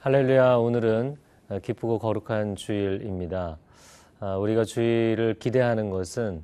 할렐루야, 오늘은 기쁘고 거룩한 주일입니다. 우리가 주일을 기대하는 것은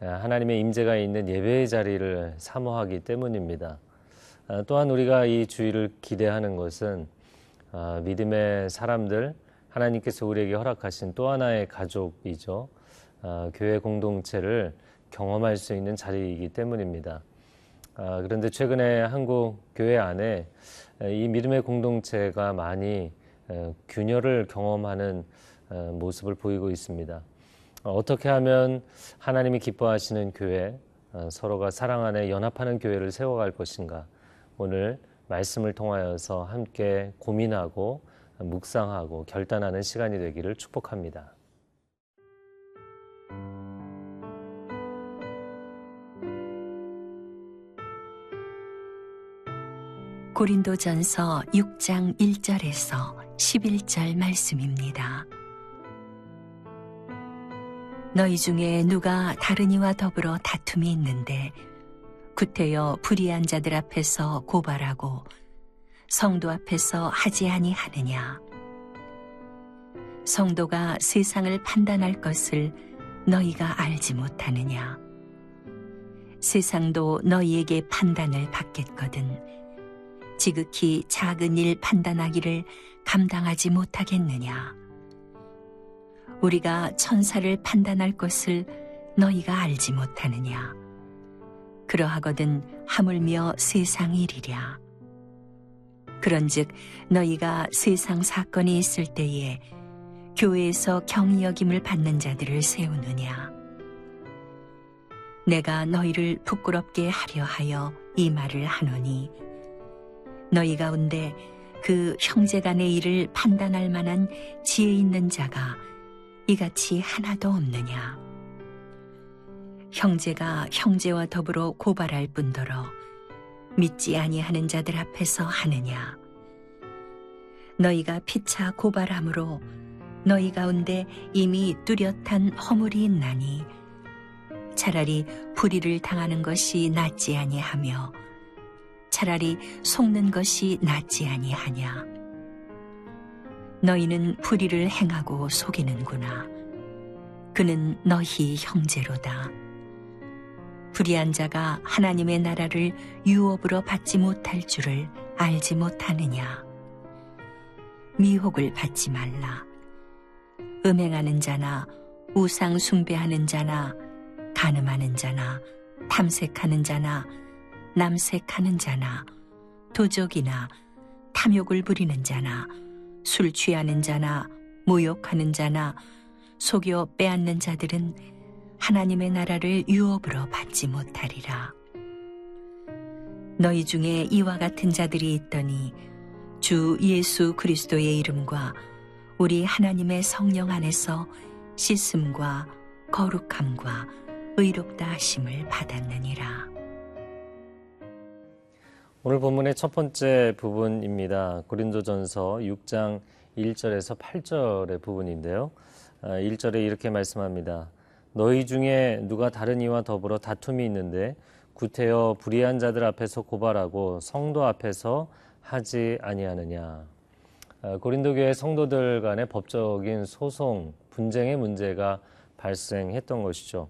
하나님의 임재가 있는 예배의 자리를 사모하기 때문입니다. 또한 우리가 이 주일을 기대하는 것은 믿음의 사람들, 하나님께서 우리에게 허락하신 또 하나의 가족이죠. 교회 공동체를 경험할 수 있는 자리이기 때문입니다. 그런데 최근에 한국 교회 안에 이 믿음의 공동체가 많이 균열을 경험하는 모습을 보이고 있습니다. 어떻게 하면 하나님이 기뻐하시는 교회, 서로가 사랑 안에 연합하는 교회를 세워갈 것인가, 오늘 말씀을 통하여서 함께 고민하고 묵상하고 결단하는 시간이 되기를 축복합니다. 고린도전서 6장 1절에서 11절 말씀입니다. 너희 중에 누가 다른 이와 더불어 다툼이 있는데 구태여 불의한 자들 앞에서 고발하고 성도 앞에서 하지 아니하느냐? 성도가 세상을 판단할 것을 너희가 알지 못하느냐? 세상도 너희에게 판단을 받겠거든 지극히 작은 일 판단하기를 감당하지 못하겠느냐? 우리가 천사를 판단할 것을 너희가 알지 못하느냐? 그러하거든 하물며 세상 일이랴. 그런즉 너희가 세상 사건이 있을 때에 교회에서 경히 여김을 받는 자들을 세우느냐? 내가 너희를 부끄럽게 하려 하여 이 말을 하노니 너희 가운데 그 형제 간의 일을 판단할 만한 지혜 있는 자가 이같이 하나도 없느냐? 형제가 형제와 더불어 고발할 뿐더러 믿지 아니하는 자들 앞에서 하느냐? 너희가 피차 고발함으로 너희 가운데 이미 뚜렷한 허물이 있나니 차라리 불의를 당하는 것이 낫지 아니하며 차라리 속는 것이 낫지 아니하냐? 너희는 불의를 행하고 속이는구나. 그는 너희 형제로다. 불의한 자가 하나님의 나라를 유업으로 받지 못할 줄을 알지 못하느냐? 미혹을 받지 말라. 음행하는 자나 우상 숭배하는 자나 간음하는 자나 탐색하는 자나 남색하는 자나 도적이나 탐욕을 부리는 자나 술 취하는 자나 모욕하는 자나 속여 빼앗는 자들은 하나님의 나라를 유업으로 받지 못하리라. 너희 중에 이와 같은 자들이 있더니 주 예수 그리스도의 이름과 우리 하나님의 성령 안에서 씻음과 거룩함과 의롭다 하심을 받았느니라. 오늘 본문의 첫 번째 부분입니다. 고린도전서 6장 1절에서 8절의 부분인데요. 1절에 이렇게 말씀합니다. 너희 중에 누가 다른 이와 더불어 다툼이 있는데 구태여 불의한 자들 앞에서 고발하고 성도 앞에서 하지 아니하느냐? 고린도교회 성도들 간의 법적인 소송, 분쟁의 문제가 발생했던 것이죠.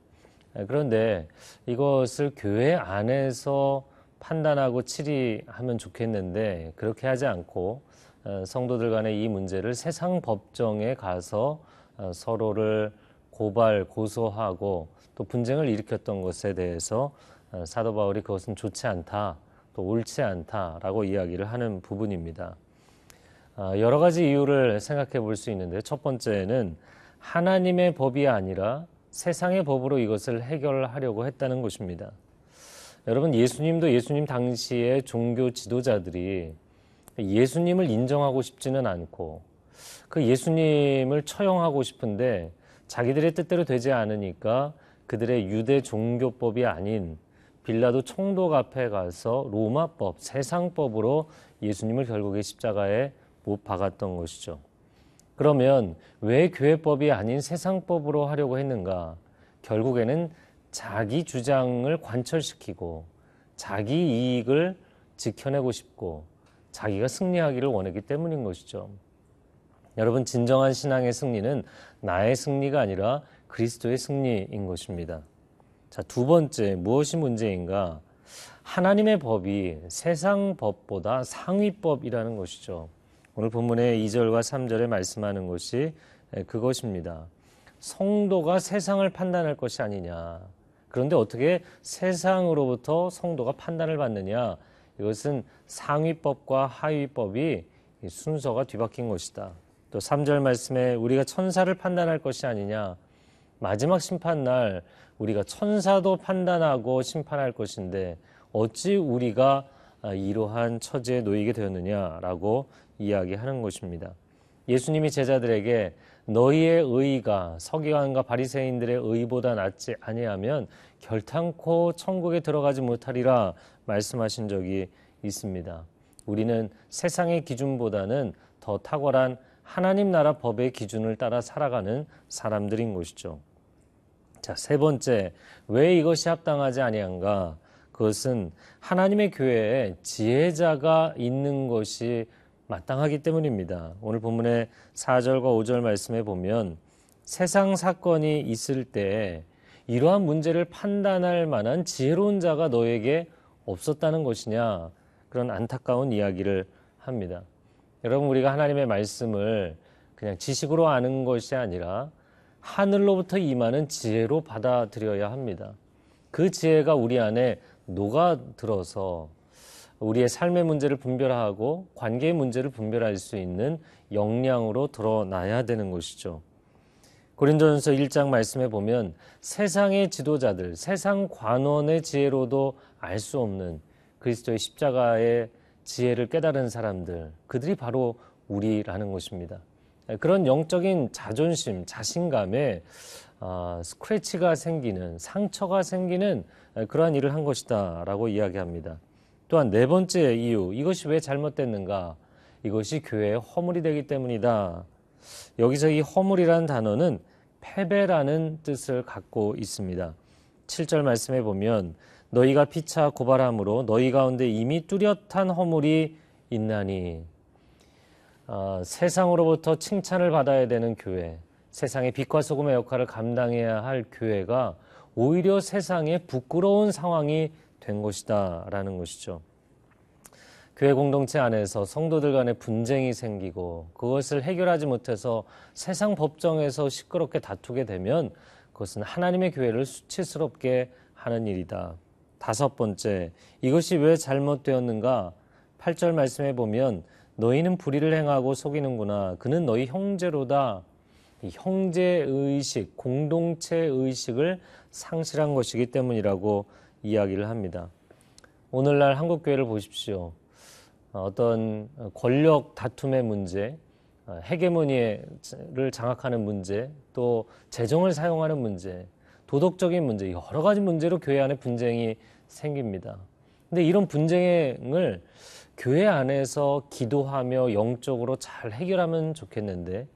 그런데 이것을 교회 안에서 판단하고 치리하면 좋겠는데 그렇게 하지 않고 성도들 간의 이 문제를 세상 법정에 가서 서로를 고발, 고소하고 또 분쟁을 일으켰던 것에 대해서 사도 바울이 그것은 좋지 않다, 또 옳지 않다라고 이야기를 하는 부분입니다. 여러 가지 이유를 생각해 볼 수 있는데 첫 번째는 하나님의 법이 아니라 세상의 법으로 이것을 해결하려고 했다는 것입니다. 여러분, 예수님도 예수님 당시의 종교 지도자들이 예수님을 인정하고 싶지는 않고 그 예수님을 처형하고 싶은데 자기들의 뜻대로 되지 않으니까 그들의 유대 종교법이 아닌 빌라도 총독 앞에 가서 로마법, 세상법으로 예수님을 결국에 십자가에 못 박았던 것이죠. 그러면 왜 교회법이 아닌 세상법으로 하려고 했는가? 결국에는 자기 주장을 관철시키고 자기 이익을 지켜내고 싶고 자기가 승리하기를 원했기 때문인 것이죠. 여러분, 진정한 신앙의 승리는 나의 승리가 아니라 그리스도의 승리인 것입니다. 자, 두 번째, 무엇이 문제인가? 하나님의 법이 세상 법보다 상위법이라는 것이죠. 오늘 본문의 2절과 3절에 말씀하는 것이 그것입니다. 성도가 세상을 판단할 것이 아니냐. 그런데 어떻게 세상으로부터 성도가 판단을 받느냐. 이것은 상위법과 하위법이 순서가 뒤바뀐 것이다. 또 3절 말씀에 우리가 천사를 판단할 것이 아니냐. 마지막 심판날 우리가 천사도 판단하고 심판할 것인데 어찌 우리가 이러한 처지에 놓이게 되었느냐라고 이야기하는 것입니다. 예수님이 제자들에게 너희의 의의가 서기관과 바리새인들의 의의보다 낫지 아니하면 결탄코 천국에 들어가지 못하리라 말씀하신 적이 있습니다. 우리는 세상의 기준보다는 더 탁월한 하나님 나라 법의 기준을 따라 살아가는 사람들인 것이죠. 자, 세 번째, 왜 이것이 합당하지 아니한가? 그것은 하나님의 교회에 지혜자가 있는 것이 마땅하기 때문입니다. 오늘 본문의 4절과 5절 말씀에 보면 세상 사건이 있을 때 이러한 문제를 판단할 만한 지혜로운 자가 너에게 없었다는 것이냐, 그런 안타까운 이야기를 합니다. 여러분, 우리가 하나님의 말씀을 그냥 지식으로 아는 것이 아니라 하늘로부터 임하는 지혜로 받아들여야 합니다. 그 지혜가 우리 안에 녹아들어서 우리의 삶의 문제를 분별하고 관계의 문제를 분별할 수 있는 역량으로 드러나야 되는 것이죠. 고린도전서 1장 말씀에 보면 세상의 지도자들, 세상 관원의 지혜로도 알 수 없는 그리스도의 십자가의 지혜를 깨달은 사람들, 그들이 바로 우리라는 것입니다. 그런 영적인 자존심, 자신감에 스크래치가 생기는, 상처가 생기는 그러한 일을 한 것이다 라고 이야기합니다. 또한 네 번째 이유, 이것이 왜 잘못됐는가? 이것이 교회의 허물이 되기 때문이다. 여기서 이 허물이라는 단어는 패배라는 뜻을 갖고 있습니다. 7절 말씀해 보면 너희가 피차 고발함으로 너희 가운데 이미 뚜렷한 허물이 있나니. 세상으로부터 칭찬을 받아야 되는 교회, 세상의 빛과 소금의 역할을 감당해야 할 교회가 오히려 세상에 부끄러운 상황이 된 것이다 라는 것이죠. 교회 공동체 안에서 성도들 간에 분쟁이 생기고 그것을 해결하지 못해서 세상 법정에서 시끄럽게 다투게 되면 그것은 하나님의 교회를 수치스럽게 하는 일이다. 다섯 번째, 이것이 왜 잘못되었는가? 8절 말씀해 보면 너희는 불의를 행하고 속이는구나. 그는 너희 형제로다. 이 형제의식, 공동체의식을 상실한 것이기 때문이라고 이야기를 합니다. 오늘날 한국교회를 보십시오. 어떤 권력 다툼의 문제, 헤게모니를 장악하는 문제, 또 재정을 사용하는 문제, 도덕적인 문제, 여러 가지 문제로 교회 안에 분쟁이 생깁니다. 근데 이런 분쟁을 교회 안에서 기도하며 영적으로 잘 해결하면 좋겠는데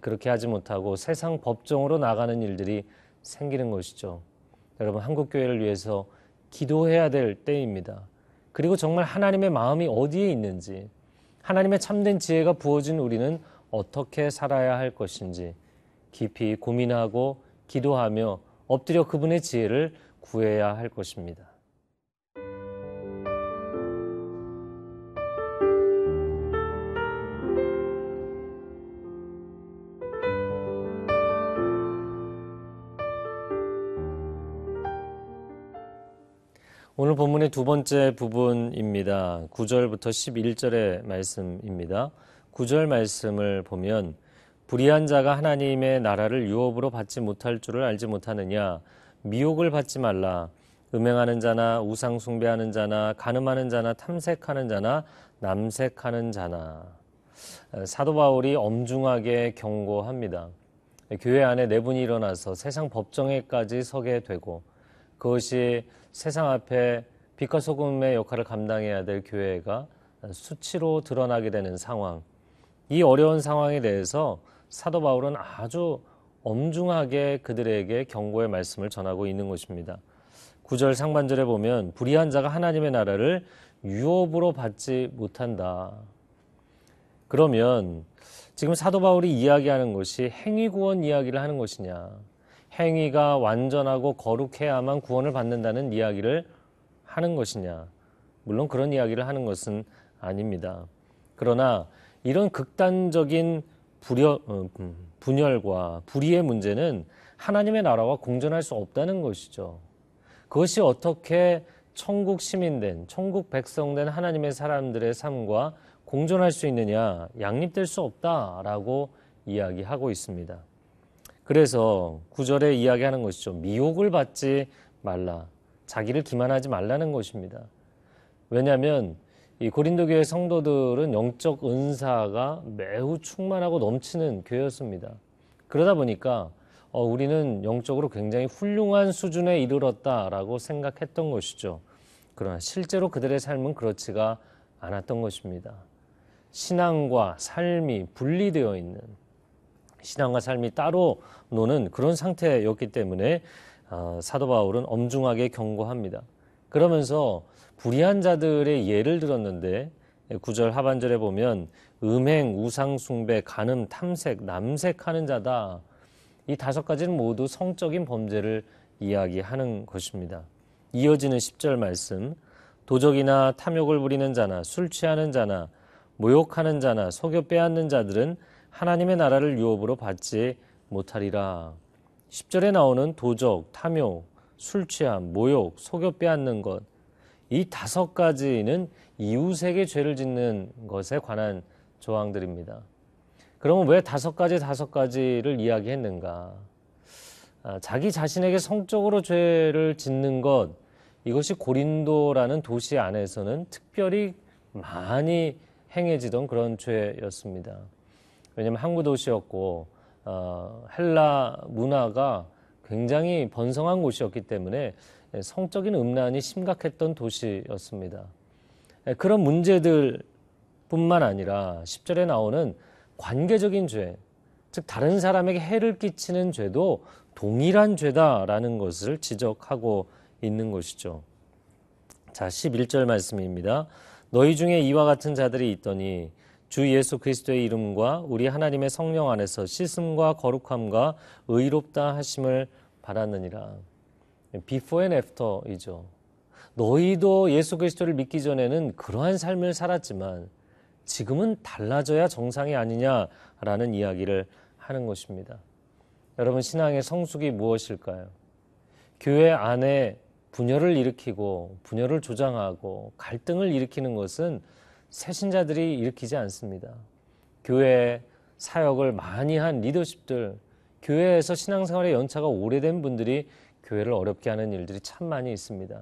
그렇게 하지 못하고 세상 법정으로 나가는 일들이 생기는 것이죠. 여러분, 한국교회를 위해서 기도해야 될 때입니다. 그리고 정말 하나님의 마음이 어디에 있는지, 하나님의 참된 지혜가 부어진 우리는 어떻게 살아야 할 것인지 깊이 고민하고 기도하며 엎드려 그분의 지혜를 구해야 할 것입니다. 오늘 본문의 두 번째 부분입니다. 9절부터 11절의 말씀입니다. 9절 말씀을 보면 불의한 자가 하나님의 나라를 유업으로 받지 못할 줄을 알지 못하느냐. 미혹을 받지 말라. 음행하는 자나 우상 숭배하는 자나 간음하는 자나 탐색하는 자나 남색하는 자나. 사도 바울이 엄중하게 경고합니다. 교회 안에 내분이 일어나서 세상 법정에까지 서게 되고 그것이 세상 앞에 빛과 소금의 역할을 감당해야 될 교회가 수치로 드러나게 되는 상황, 이 어려운 상황에 대해서 사도 바울은 아주 엄중하게 그들에게 경고의 말씀을 전하고 있는 것입니다. 9절 상반절에 보면 불의한 자가 하나님의 나라를 유업으로 받지 못한다. 그러면 지금 사도 바울이 이야기하는 것이 행위 구원 이야기를 하는 것이냐, 행위가 완전하고 거룩해야만 구원을 받는다는 이야기를 하는 것이냐, 물론 그런 이야기를 하는 것은 아닙니다. 그러나 이런 극단적인 분열과 불의의 문제는 하나님의 나라와 공존할 수 없다는 것이죠. 그것이 어떻게 천국 시민된, 천국 백성된 하나님의 사람들의 삶과 공존할 수 있느냐, 양립될 수 없다라고 이야기하고 있습니다. 그래서 9절에 이야기하는 것이죠. 미혹을 받지 말라, 자기를 기만하지 말라는 것입니다. 왜냐하면 이 고린도 교회 성도들은 영적 은사가 매우 충만하고 넘치는 교회였습니다. 그러다 보니까 우리는 영적으로 굉장히 훌륭한 수준에 이르렀다라고 생각했던 것이죠. 그러나 실제로 그들의 삶은 그렇지가 않았던 것입니다. 신앙과 삶이 분리되어 있는, 신앙과 삶이 따로 노는 그런 상태였기 때문에 사도 바울은 엄중하게 경고합니다. 그러면서 불의한 자들의 예를 들었는데 9절 하반절에 보면 음행, 우상 숭배, 간음, 탐색, 남색하는 자다. 이 5가지는 모두 성적인 범죄를 이야기하는 것입니다. 이어지는 10절 말씀, 도적이나 탐욕을 부리는 자나 술 취하는 자나 모욕하는 자나 속여 빼앗는 자들은 하나님의 나라를 유업으로 받지 못하리라. 10절에 나오는 도적, 탐욕, 술 취함, 모욕, 속여 빼앗는 것, 이 5가지는 이웃에게 죄를 짓는 것에 관한 조항들입니다. 그러면 왜 5가지를 이야기했는가? 자기 자신에게 성적으로 죄를 짓는 것, 이것이 고린도라는 도시 안에서는 특별히 많이 행해지던 그런 죄였습니다. 왜냐하면 항구 도시였고 헬라 문화가 굉장히 번성한 곳이었기 때문에 성적인 음란이 심각했던 도시였습니다. 그런 문제들 뿐만 아니라 10절에 나오는 관계적인 죄, 즉 다른 사람에게 해를 끼치는 죄도 동일한 죄다라는 것을 지적하고 있는 것이죠. 자, 11절 말씀입니다. 너희 중에 이와 같은 자들이 있더니 주 예수 그리스도의 이름과 우리 하나님의 성령 안에서 씻음과 거룩함과 의롭다 하심을 바라느니라. Before and after이죠. 너희도 예수 그리스도를 믿기 전에는 그러한 삶을 살았지만 지금은 달라져야 정상이 아니냐라는 이야기를 하는 것입니다. 여러분, 신앙의 성숙이 무엇일까요? 교회 안에 분열을 일으키고 분열을 조장하고 갈등을 일으키는 것은 새신자들이 일으키지 않습니다. 교회 사역을 많이 한 리더십들, 교회에서 신앙생활의 연차가 오래된 분들이 교회를 어렵게 하는 일들이 참 많이 있습니다.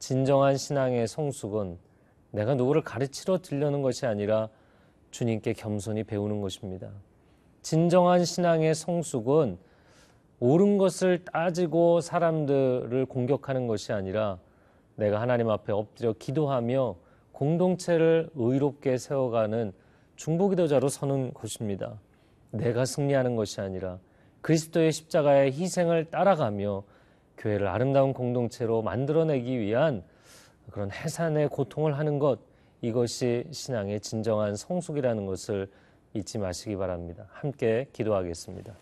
진정한 신앙의 성숙은 내가 누구를 가르치러 들려는 것이 아니라 주님께 겸손히 배우는 것입니다. 진정한 신앙의 성숙은 옳은 것을 따지고 사람들을 공격하는 것이 아니라 내가 하나님 앞에 엎드려 기도하며 공동체를 의롭게 세워가는 중보기도자로 서는 것입니다. 내가 승리하는 것이 아니라 그리스도의 십자가의 희생을 따라가며 교회를 아름다운 공동체로 만들어내기 위한 그런 해산의 고통을 하는 것, 이것이 신앙의 진정한 성숙이라는 것을 잊지 마시기 바랍니다. 함께 기도하겠습니다.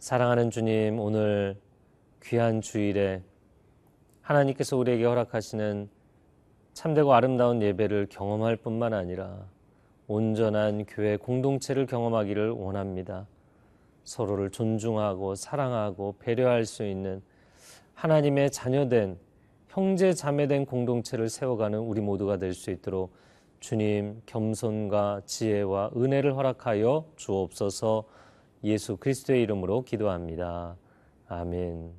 사랑하는 주님, 오늘 귀한 주일에 하나님께서 우리에게 허락하시는 참되고 아름다운 예배를 경험할 뿐만 아니라 온전한 교회 공동체를 경험하기를 원합니다. 서로를 존중하고 사랑하고 배려할 수 있는 하나님의 자녀된, 형제 자매된 공동체를 세워가는 우리 모두가 될 수 있도록 주님 겸손과 지혜와 은혜를 허락하여 주옵소서. 예수 그리스도의 이름으로 기도합니다. 아멘.